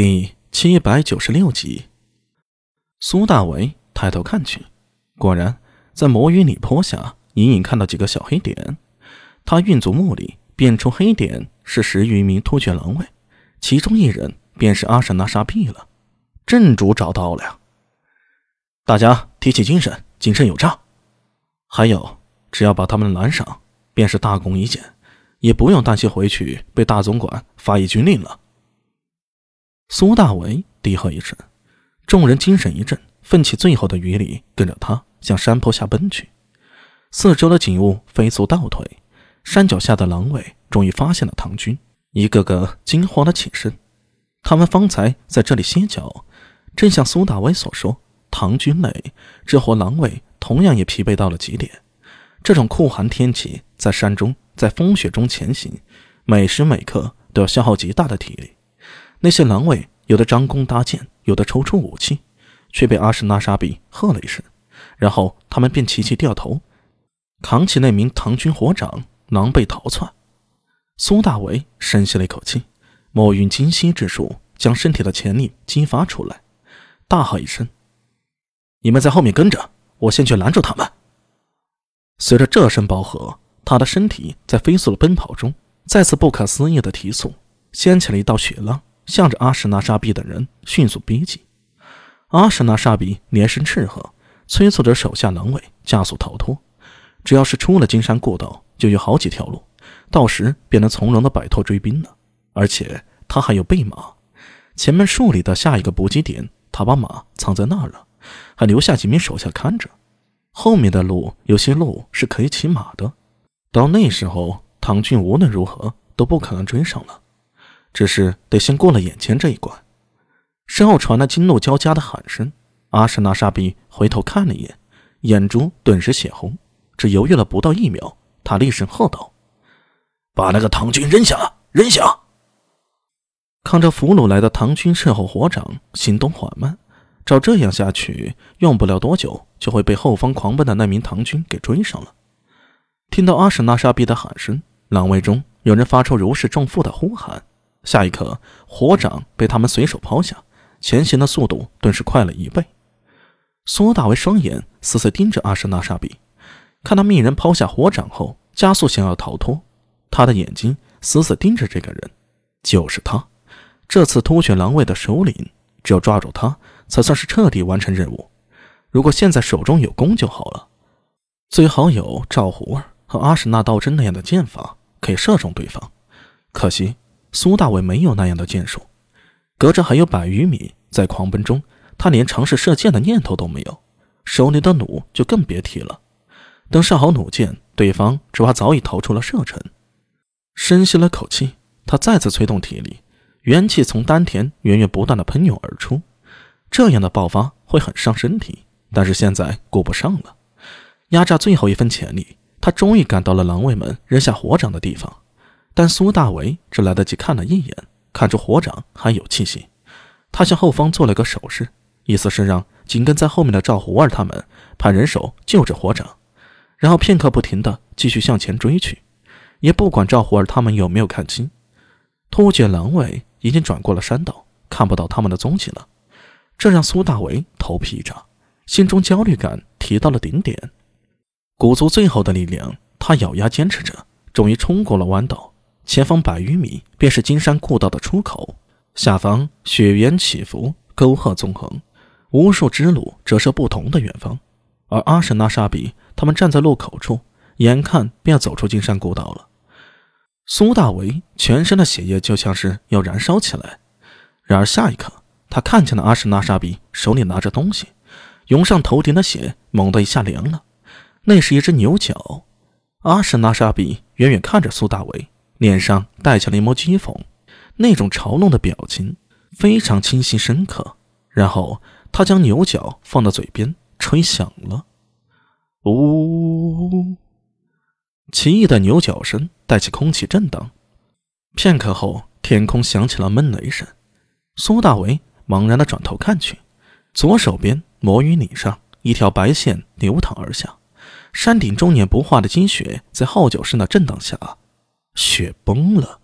第796集。苏大为抬头看去，果然在魔雨里坡下隐隐看到几个小黑点。他运足目力辨出黑点是10余名突厥狼卫，其中一人便是阿什纳沙毕了。镇主找到了呀！大家提起精神，谨慎有诈。还有，只要把他们拦上，便是大功一件，也不用担心回去被大总管发一军令了。苏大为低喝一声，众人精神一振，奋起最后的余力，跟着他向山坡下奔去。四周的景物飞速倒退，山脚下的狼尾终于发现了唐军，一个个惊慌的起身。他们方才在这里歇脚，正像苏大为所说，唐军累，这伙狼尾同样也疲惫到了极点。这种酷寒天气，在山中在风雪中前行，每时每刻都要消耗极大的体力。那些狼尾有的张弓搭箭，有的抽出武器，却被阿什纳沙比喝了一声，然后他们便齐齐掉头，扛起那名唐军火长，狼狈逃窜。苏大为深吸了一口气，某运精息之术将身体的潜力激发出来，大喝一声：“你们在后面跟着我，先去拦住他们。”随着这声饱和，他的身体在飞速的奔跑中再次不可思议的提速，掀起了一道雪浪，向着阿什纳沙比的人迅速逼近。阿什纳沙比连声斥喝，催促着手下狼尾加速逃脱。只要是出了金山过道，就有好几条路，到时便能从容的摆脱追兵了。而且他还有备马，前面树里的下一个补给点，他把马藏在那儿了，还留下几名手下看着。后面的路有些路是可以骑马的。到那时候，唐军无论如何都不可能追上了，只是得先过了眼前这一关。身后传来惊怒交加的喊声，阿什纳沙比回头看了一眼，眼珠顿时血红，只犹豫了不到1秒，他厉声喝道：“把那个唐军扔下，扔下！”扛着俘虏来的唐军斥候火长行动缓慢，照这样下去，用不了多久就会被后方狂奔的那名唐军给追上了。听到阿什纳沙比的喊声，狼尾中有人发出如释重负的呼喊，下一刻火掌被他们随手抛下，前行的速度顿时快了1倍。苏大为双眼死死盯着阿什纳沙比，看他命人抛下火掌后加速想要逃脱，他的眼睛死死盯着这个人，就是他，这次突厥狼卫的首领，只有抓住他才算是彻底完成任务。如果现在手中有弓就好了，最好有赵胡儿和阿什纳道真那样的剑法可以射中对方，可惜苏大伟没有那样的剑术。隔着还有100余米，在狂奔中他连尝试射箭的念头都没有，手里的弩就更别提了。等上好弩箭，对方只怕早已逃出了射程。深吸了口气，他再次催动体力，元气从丹田源源不断的喷涌而出。这样的爆发会很伤身体，但是现在顾不上了。压榨最后一分潜力，他终于赶到了狼卫们扔下火掌的地方，但苏大为只来得及看了一眼，看出火掌还有气息，他向后方做了个手势，意思是让紧跟在后面的赵胡儿他们派人手救着火掌，然后片刻不停地继续向前追去，也不管赵胡儿他们有没有看清。突厥狼尾已经转过了山道，看不到他们的踪迹了，这让苏大为头皮一炸，心中焦虑感提到了顶点。鼓足最后的力量，他咬牙坚持着，终于冲过了弯道。前方100余米便是金山故道的出口，下方雪原起伏，沟壑纵横，无数支路折射不同的远方。而阿什纳沙比他们站在路口处，眼看便要走出金山故道了。苏大为全身的血液就像是要燃烧起来，然而下一刻，他看见了阿什纳沙比手里拿着东西，涌上头顶的血猛地一下凉了。那是一只牛角。阿什纳沙比远远看着苏大为，脸上带起了一抹讥讽，那种嘲弄的表情非常清晰深刻。然后他将牛角放到嘴边吹响了，呜！奇异的牛角声带起空气震荡。片刻后，天空响起了闷雷声。苏大为茫然地转头看去，左手边魔芋岭上一条白线流淌而下。山顶终年不化的积雪在号角声的震荡下雪崩了。